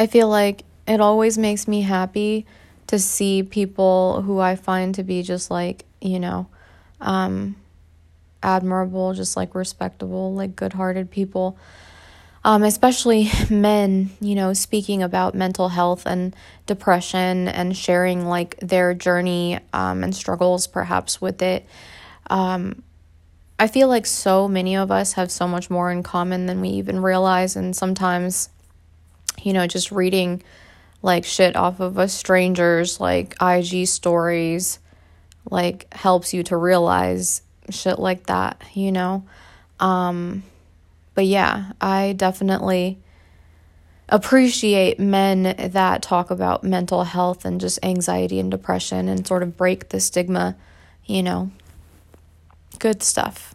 I feel like it always makes me happy to see people who I find to be just like, admirable, just like respectable, like good-hearted people, especially men, speaking about mental health and depression and sharing like their journey and struggles perhaps with it. I feel like so many of us have so much more in common than we even realize, and sometimes, just reading like shit off of a stranger's like IG stories like helps you to realize shit like that, but yeah, I definitely appreciate men that talk about mental health and just anxiety and depression and sort of break the stigma, good stuff.